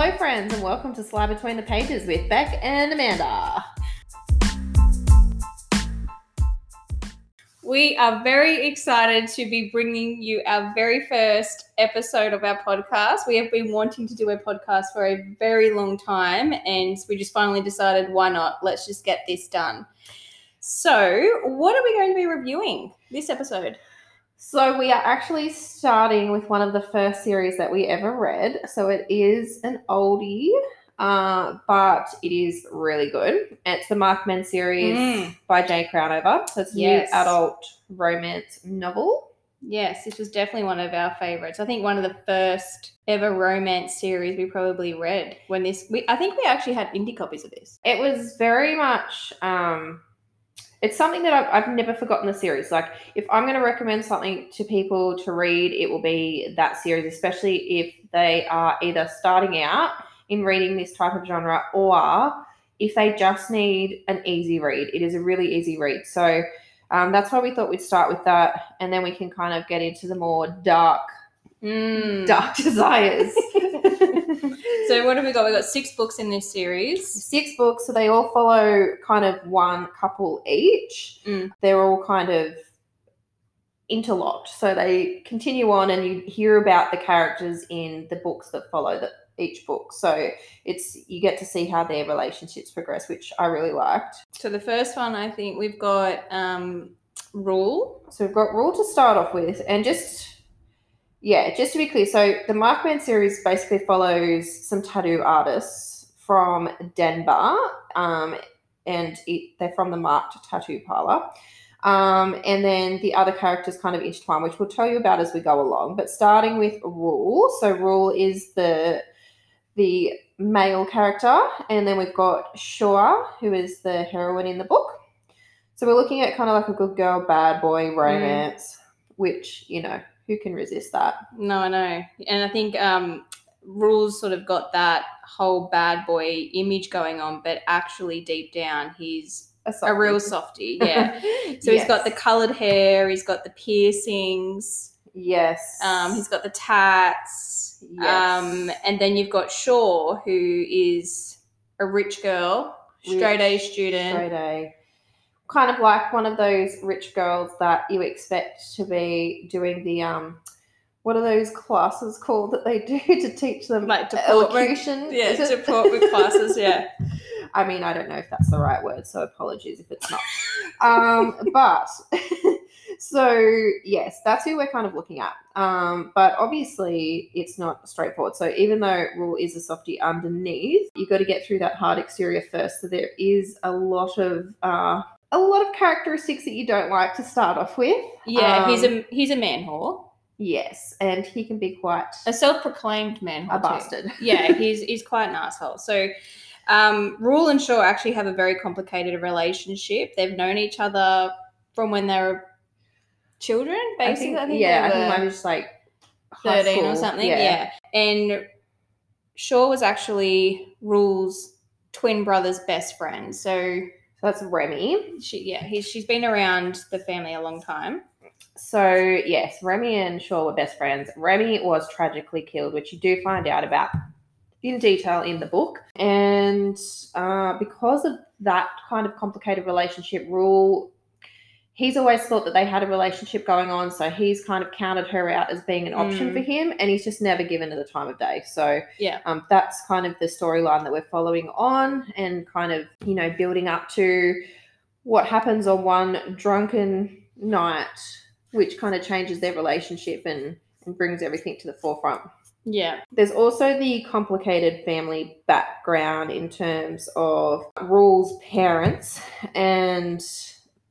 Hello friends, and welcome to Slide Between the Pages with Beck and Amanda. We are very excited to be bringing you our very first episode of our podcast. We have been wanting to do a podcast for a very long time, and we just finally decided, why not? Let's just get this done. So what are we going to be reviewing this episode? So we are actually starting with one of the first series that we ever read. So it is an oldie, but it is really good. It's the Markman series by Jay Crownover. So it's a new adult romance novel. Yes, this was definitely one of our favourites. I think one of the first ever romance series we probably read when I think we actually had indie copies of this. It was very much... it's something that I've never forgotten the series. Like, if I'm going to recommend something to people to read, it will be that series, especially if they are either starting out in reading this type of genre or if they just need an easy read. It is a really easy read. So that's why we thought we'd start with that, and then we can kind of get into the more dark desires. So what have we got? We've got 6 books in this series. 6 books, so they all follow kind of one couple each. They're all kind of interlocked. So they continue on, and you hear about the characters in the books that follow each book. So you get to see how their relationships progress, which I really liked. So the first one, I think we've got Rule. So we've got Rule to start off with, and just to be clear, so the Markman series basically follows some tattoo artists from Denver, and they're from the Marked Tattoo Parlor. And then the other characters kind of intertwine, which we'll tell you about as we go along. But starting with Rule, so Rule is the male character, and then we've got Shua, who is the heroine in the book. So we're looking at kind of like a good girl, bad boy romance, which, you know... Who can resist that? No, I know. And I think Rule's sort of got that whole bad boy image going on, but actually deep down he's a real softie. Yeah. So He's got the coloured hair. He's got the piercings. Yes. He's got the tats. Yes. And then you've got Shaw, who is a rich girl, straight-A student. Straight-A. Kind of like one of those rich girls that you expect to be doing the, what are those classes called that they do to teach them? Like elocution? Yeah, deportment classes, yeah. I mean, I don't know if that's the right word, so apologies if it's not. But, so, yes, that's who we're kind of looking at. But obviously it's not straightforward. So even though Rule is a softie underneath, you've got to get through that hard exterior first. So there is a lot of characteristics that you don't like to start off with. Yeah, he's a man whore. Yes, and he can be quite... A self-proclaimed man whore. A bastard. Yeah, he's quite an asshole. So Rule and Shaw actually have a very complicated relationship. They've known each other from when they were children, basically. I think I was just like 13 or something. Yeah. And Shaw was actually Rule's twin brother's best friend, so... That's Remy. She's been around the family a long time. So, yes, Remy and Shaw were best friends. Remy was tragically killed, which you do find out about in detail in the book. And because of that kind of complicated relationship, Rule, he's always thought that they had a relationship going on, so he's kind of counted her out as being an option for him, and he's just never given her the time of day. So that's kind of the storyline that we're following on and kind of, you know, building up to what happens on one drunken night, which kind of changes their relationship and brings everything to the forefront. Yeah. There's also the complicated family background in terms of Rule's parents and...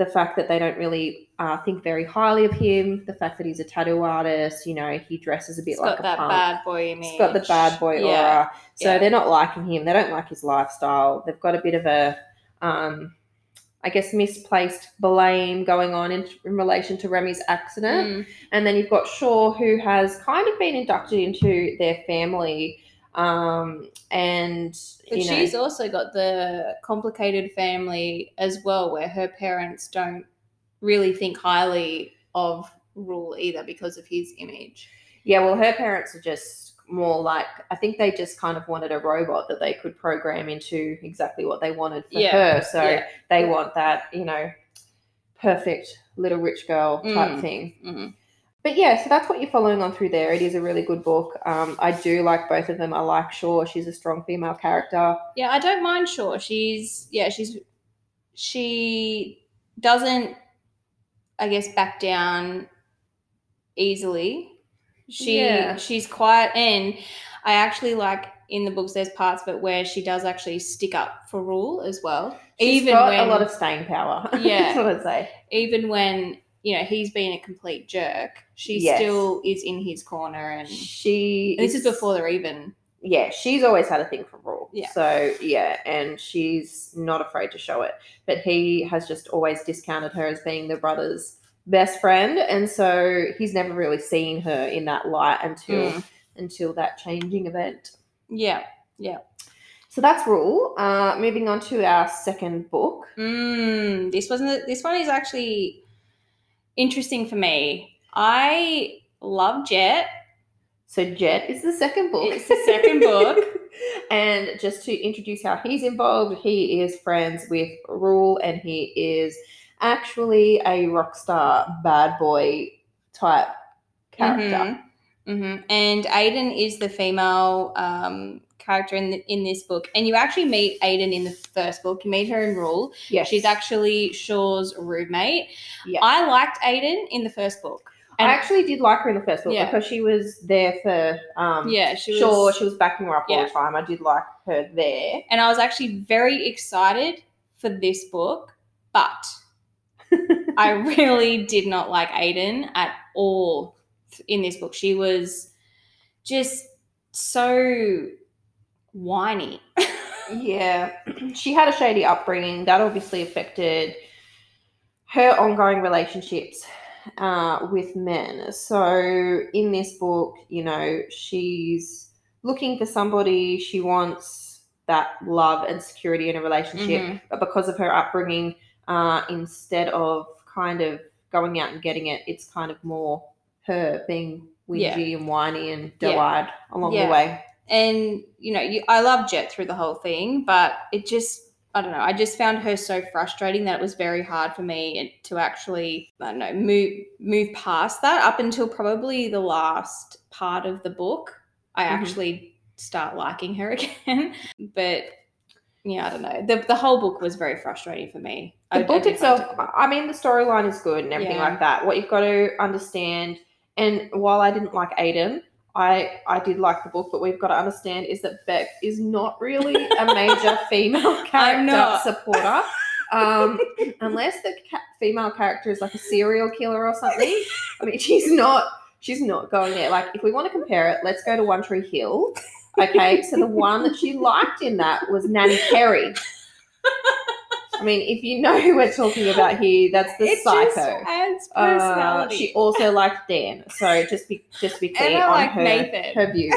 the fact that they don't really think very highly of him, the fact that he's a tattoo artist, you know, he dresses a bit like a punk. He's got that bad boy image. He's got the bad boy aura. So they're not liking him. They don't like his lifestyle. They've got a bit of a, I guess, misplaced blame going on in relation to Remy's accident. And then you've got Shaw, who has kind of been inducted into their family. She's also got the complicated family as well, where her parents don't really think highly of Rule either because of his image. Yeah, well, her parents are just more like, I think they just kind of wanted a robot that they could program into exactly what they wanted for her. So they want that, you know, perfect little rich girl type thing. Mm-hmm. But yeah, so that's what you're following on through there. It is a really good book. I do like both of them. I like Shaw. She's a strong female character. Yeah, I don't mind Shaw. She doesn't, I guess, back down easily. She's quiet, and I actually like in the books there's parts of it where she does actually stick up for rule as well. She's even got a lot of staying power. Yeah. That's what I'd say. Even when, you know, he's been a complete jerk, she still is in his corner, and this is before they're even. Yeah, she's always had a thing for rule. Yeah. So, yeah, and she's not afraid to show it. But he has just always discounted her as being the brother's best friend, and so he's never really seen her in that light until that changing event. Yeah, yeah. So that's Rule. Moving on to our second book. This one is actually interesting for me. I love Jet. So Jet is the second book. It's the second book. And just to introduce how he's involved, he is friends with Rule, and he is actually a rock star bad boy type character. Mm-hmm. Mm-hmm. And Aiden is the female character in this book. And you actually meet Aiden in the first book. You meet her in Rule. Yes. She's actually Shaw's roommate. Yes. I liked Aiden in the first book. And I actually did like her in the first book because she was there for Shaw. She was backing her up all the time. I did like her there. And I was actually very excited for this book, but I really did not like Aiden at all in this book. She was just so whiny. Yeah. She had a shady upbringing. That obviously affected her ongoing relationships with men. So in this book, you know, she's looking for somebody. She wants that love and security in a relationship. Mm-hmm. But because of her upbringing, instead of kind of going out and getting it, it's kind of more her being whingy and whiny and doe-eyed along the way. And, you know, I love Jet through the whole thing, but it just, I don't know, I just found her so frustrating that it was very hard for me to actually, I don't know, move past that up until probably the last part of the book. I actually start liking her again. But yeah, I don't know. The whole book was very frustrating for me. The book itself, I mean, the storyline is good and everything like that. What you've got to understand, and while I didn't like Aiden, I did like the book, but we've got to understand is that Beck is not really a major female character supporter. Unless the female character is like a serial killer or something. I mean, she's not going there. Like, if we want to compare it, let's go to One Tree Hill. Okay, so the one that she liked in that was Nanny Kerry. I mean, if you know who we're talking about here, that's the psycho. It just adds personality. She also liked Dan, so just be clear on like her views.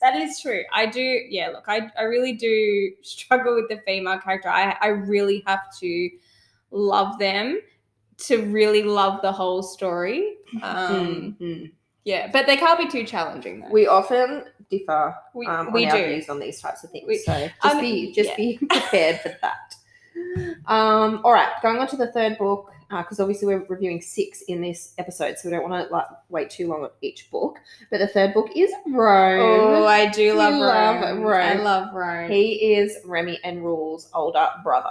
That is true. I do. Yeah, look, I really do struggle with the female character. I really have to love them to really love the whole story. Mm-hmm. Yeah, but they can't be too challenging, though. We often differ on our views on these types of things. So just be prepared for that. All right, going on to the third book, because obviously we're reviewing 6 in this episode, so we don't want to wait too long on each book. But the third book is Roan. Oh, I do love Roan. I love Roan. He is Remy and Rule's older brother.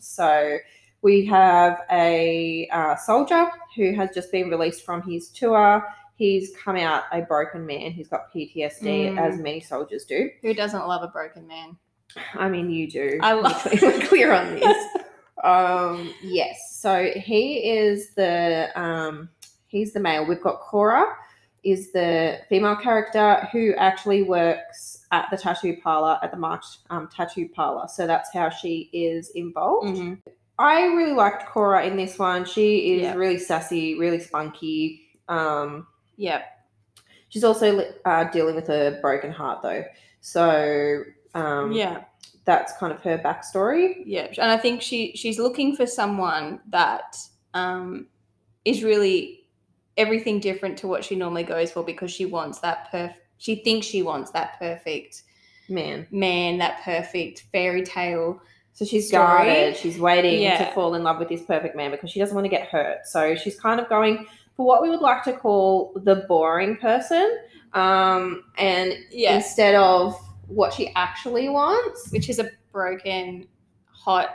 So we have a soldier who has just been released from his tour. He's come out a broken man. He's got PTSD, as many soldiers do. Who doesn't love a broken man? I mean, you do. I love it. We're clear on this. Yes. So he is he's the male. We've got Cora is the female character who actually works at the tattoo parlor, at the Marked Tattoo Parlor. So that's how she is involved. Mm-hmm. I really liked Cora in this one. She is really sassy, really spunky. She's also dealing with a broken heart, though. So that's kind of her backstory. Yeah, and I think she's looking for someone that is really everything different to what she normally goes for because she wants that She thinks she wants that perfect man, that perfect fairy tale. So she's guarded. She's waiting to fall in love with this perfect man because she doesn't want to get hurt. So she's kind of going for what we would like to call the boring person, instead of what she actually wants, which is a broken, hot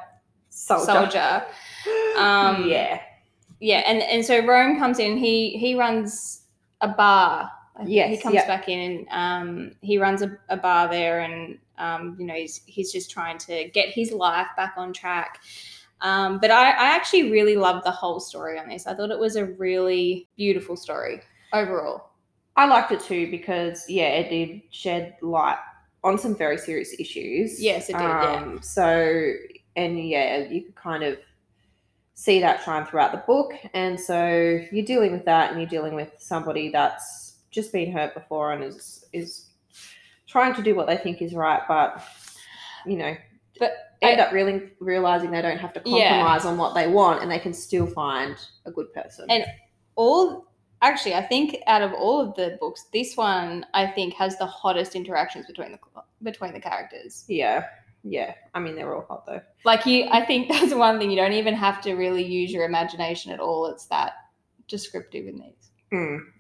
soldier. And so Rome comes in. He runs a bar. He comes back in and he runs a bar there, and he's just trying to get his life back on track. But I actually really loved the whole story on this. I thought it was a really beautiful story overall. I liked it too because it did shed light on some very serious issues. Yes, it did. You could kind of see that shine throughout the book, and so you're dealing with that, and you're dealing with somebody that's just been hurt before and is trying to do what they think is right, but end up really realizing they don't have to compromise on what they want, and they can still find a good person. And I think out of all of the books, this one I think has the hottest interactions between the characters. Yeah. Yeah, I mean, they're all hot though. I think that's one thing, you don't even have to really use your imagination at all. It's that descriptive in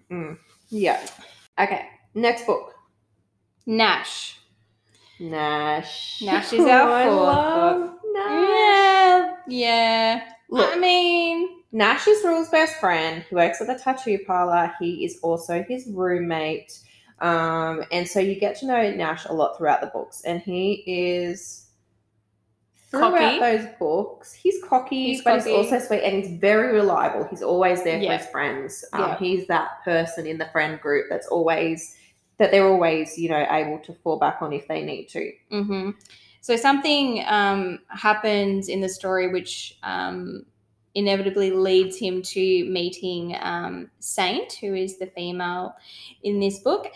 these. Yeah. Okay, next book. Nash. Nash is our fourth book. Nash. Yeah. Look, Nash is Rule's best friend. He works at the tattoo parlor. He is also his roommate. And so you get to know Nash a lot throughout the books. And he is, throughout those books, he's cocky, but he's also sweet, and he's very reliable. He's always there for his friends. He's that person in the friend group that's always, that they're always, able to fall back on if they need to. Mm-hmm. So something happens in the story which inevitably leads him to meeting Saint, who is the female in this book.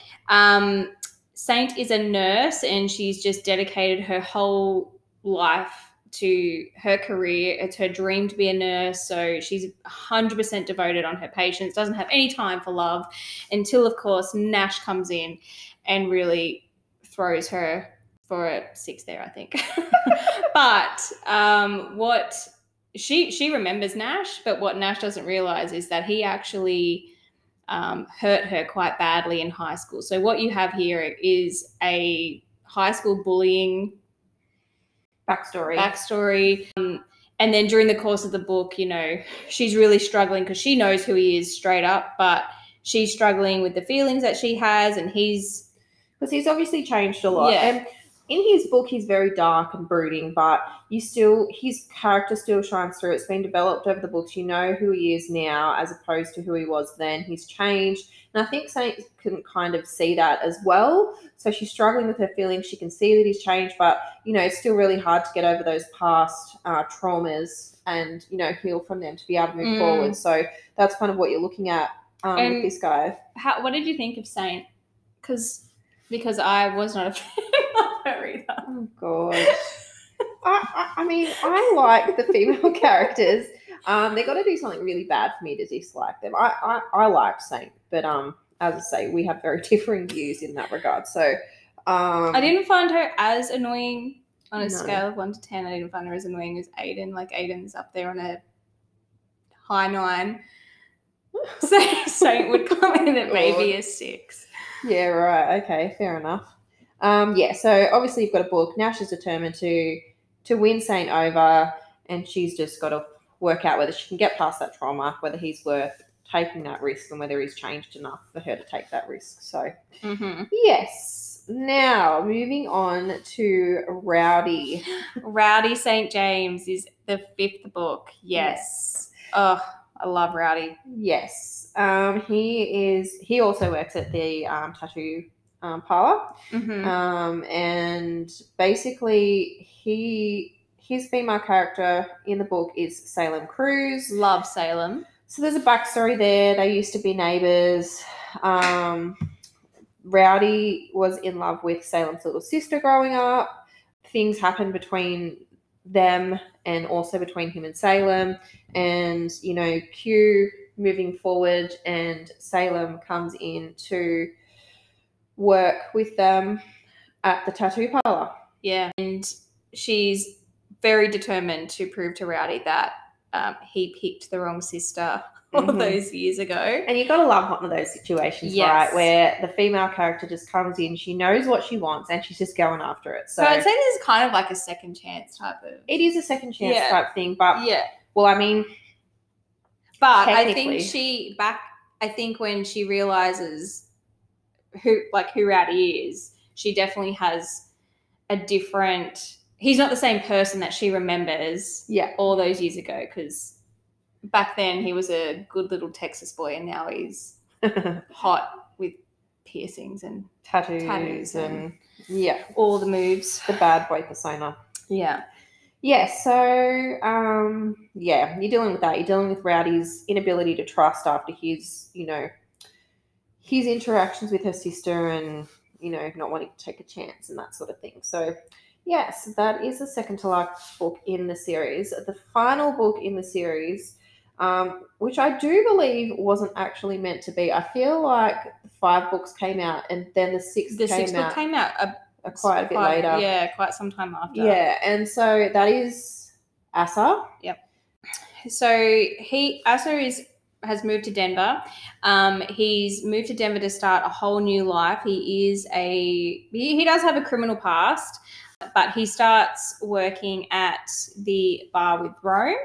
Saint is a nurse, and she's just dedicated her whole life to her career. It's her dream to be a nurse, so she's 100% devoted on her patients, doesn't have any time for love, until of course Nash comes in and really throws her for a six there, I think. But what she remembers Nash, but what Nash doesn't realize is that he actually hurt her quite badly in high school. So what you have here is a high school bullying backstory. And then during the course of the book, she's really struggling because she knows who he is straight up, but she's struggling with the feelings that she has, and he's obviously changed a lot. Yeah. And in his book, he's very dark and brooding, but his character still shines through. It's been developed over the books. You know who he is now as opposed to who he was then. He's changed. And I think Saint can kind of see that as well. So she's struggling with her feelings. She can see that he's changed, but, it's still really hard to get over those past traumas and, heal from them to be able to move forward. So that's kind of what you're looking at with this guy. What did you think of Saint? Because I was not a fan of her either. Oh, God. I like the female characters. They've got to do something really bad for me to dislike them. I liked Saint, but as I say, we have very differing views in that regard. So I didn't find her as annoying on a scale of 1 to 10. I didn't find her as annoying as Aiden. Aiden's up there on a high 9. So Saint would come in at maybe a 6. Yeah, right. Okay, fair enough. So obviously you've got a book. Nash is determined to win Saint over, and she's just got to work out whether she can get past that trauma, whether he's worth taking that risk, and whether he's changed enough for her to take that risk. So, yes. Now, moving on to Rowdy. Rowdy St. James is the 5th book. Yes. Oh, I love Rowdy. Yes. He also works at the tattoo parlor. Mm-hmm. And basically his female character in the book is Salem Cruz. Love Salem. So there's a backstory there. They used to be neighbours. Rowdy was in love with Salem's little sister growing up. Things happened between them and also between him and Salem. And, Q moving forward, and Salem comes in to work with them at the tattoo parlor. Yeah. And she's very determined to prove to Rowdy that he picked the wrong sister all those years ago. And you got to love one of those situations, right, where the female character just comes in, she knows what she wants, and she's just going after it. So I'd say this is kind of like a second chance type of... It is a second chance type thing, but... Yeah. Well, I mean... But I think she... I think when she realises who Rowdy is, she definitely has a different... He's not the same person that she remembers all those years ago, because back then he was a good little Texas boy and now he's hot with piercings and tattoos and all the moves. The bad boy persona. Yeah. Yeah, so, you're dealing with that. You're dealing with Rowdy's inability to trust after his, his interactions with her sister and, not wanting to take a chance and that sort of thing. So, yes, that is the second to last book in the series. The final book in the series, which I do believe wasn't actually meant to be. I feel like 5 books came out and then the sixth came out. The sixth book came out quite a bit later. Yeah, quite some time after. Yeah, and so that is Asa. Yep. So Asa has moved to Denver. He's moved to Denver to start a whole new life. He does have a criminal past, but he starts working at the bar with Rome,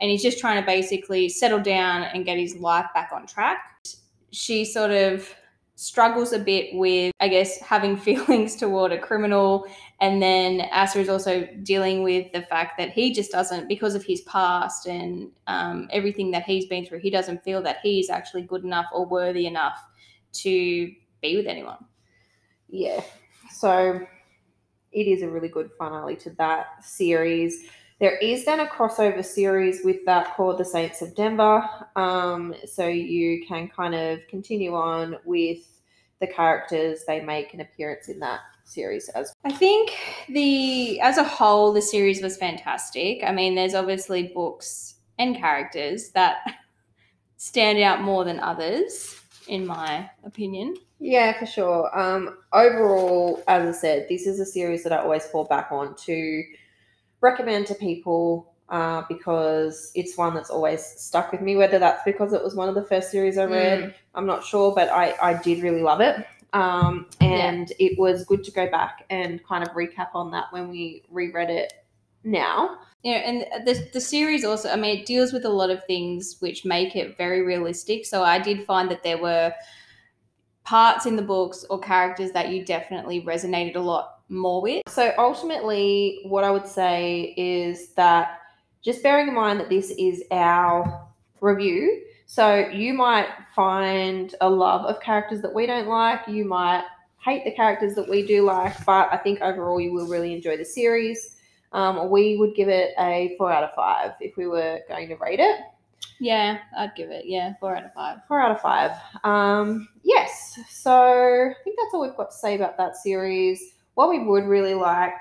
and he's just trying to basically settle down and get his life back on track. She sort of struggles a bit with, I guess, having feelings toward a criminal. And then Asa is also dealing with the fact that he just doesn't, because of his past and everything that he's been through, he doesn't feel that he's actually good enough or worthy enough to be with anyone. Yeah. So it is a really good finale to that series. There is then a crossover series with that called The Saints of Denver. So you can kind of continue on with the characters. They make an appearance in that series as well. I think as a whole, the series was fantastic. I mean, there's obviously books and characters that stand out more than others, in my opinion. Yeah, for sure. Overall, as I said, this is a series that I always fall back on to recommend to people because it's one that's always stuck with me, whether that's because it was one of the first series I read, I'm not sure, but I did really love it. It was good to go back and kind of recap on that when we reread it now. Yeah, and the series also, I mean, it deals with a lot of things which make it very realistic. So I did find that there were parts in the books or characters that you definitely resonated a lot more with. So ultimately what I would say is that just bearing in mind that this is our review, so you might find a love of characters that we don't like, you might hate the characters that we do like, but I think overall you will really enjoy the series. We would give it a 4 out of 5 if we were going to rate it. Yeah, I'd give it, 4 out of 5. 4 out of 5. Yes, so I think that's all we've got to say about that series. What we would really like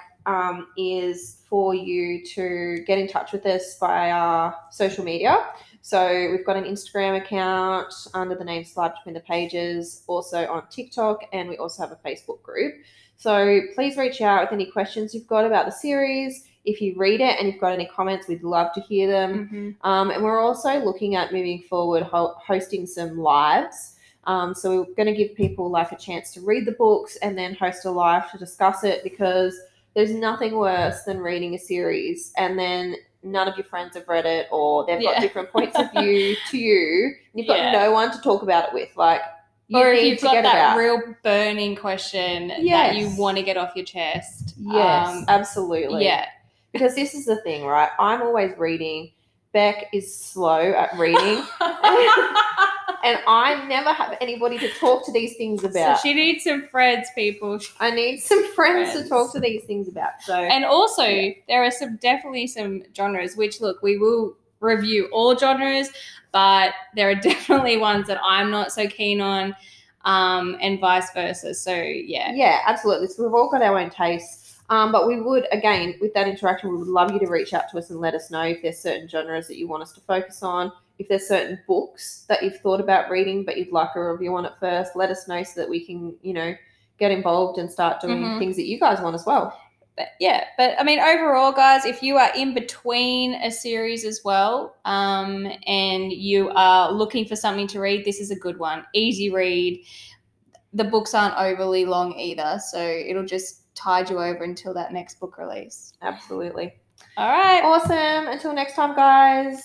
is for you to get in touch with us via social media. So we've got an Instagram account under the name Slide Between the Pages, also on TikTok, and we also have a Facebook group. So please reach out with any questions you've got about the series. If you read it and you've got any comments, we'd love to hear them. And we're also looking at moving forward hosting some lives. So we're going to give people like a chance to read the books and then host a live to discuss it, because there's nothing worse than reading a series and then none of your friends have read it, or they've got different points of view to you, and you've got no one to talk about it with. Like, or if you've got that real burning question that you want to get off your chest. Yes, absolutely. Yeah. Because this is the thing, right? I'm always reading. Beck is slow at reading. And I never have anybody to talk to these things about. So she needs some friends, people. I need some friends to talk to these things about. So, and also, there are definitely some genres, which, look, we will review all genres, but there are definitely ones that I'm not so keen on, and vice versa. So, yeah. Yeah, absolutely. So we've all got our own tastes. But we would, again, with that interaction, we would love you to reach out to us and let us know if there's certain genres that you want us to focus on. If there's certain books that you've thought about reading but you'd like a review on it first, let us know so that we can, get involved and start doing things that you guys want as well. But yeah, but I mean, overall, guys, if you are in between a series as well, and you are looking for something to read, this is a good one. Easy read. The books aren't overly long either, so it'll just tide you over until that next book release. Absolutely. All right. Awesome. Until next time, guys.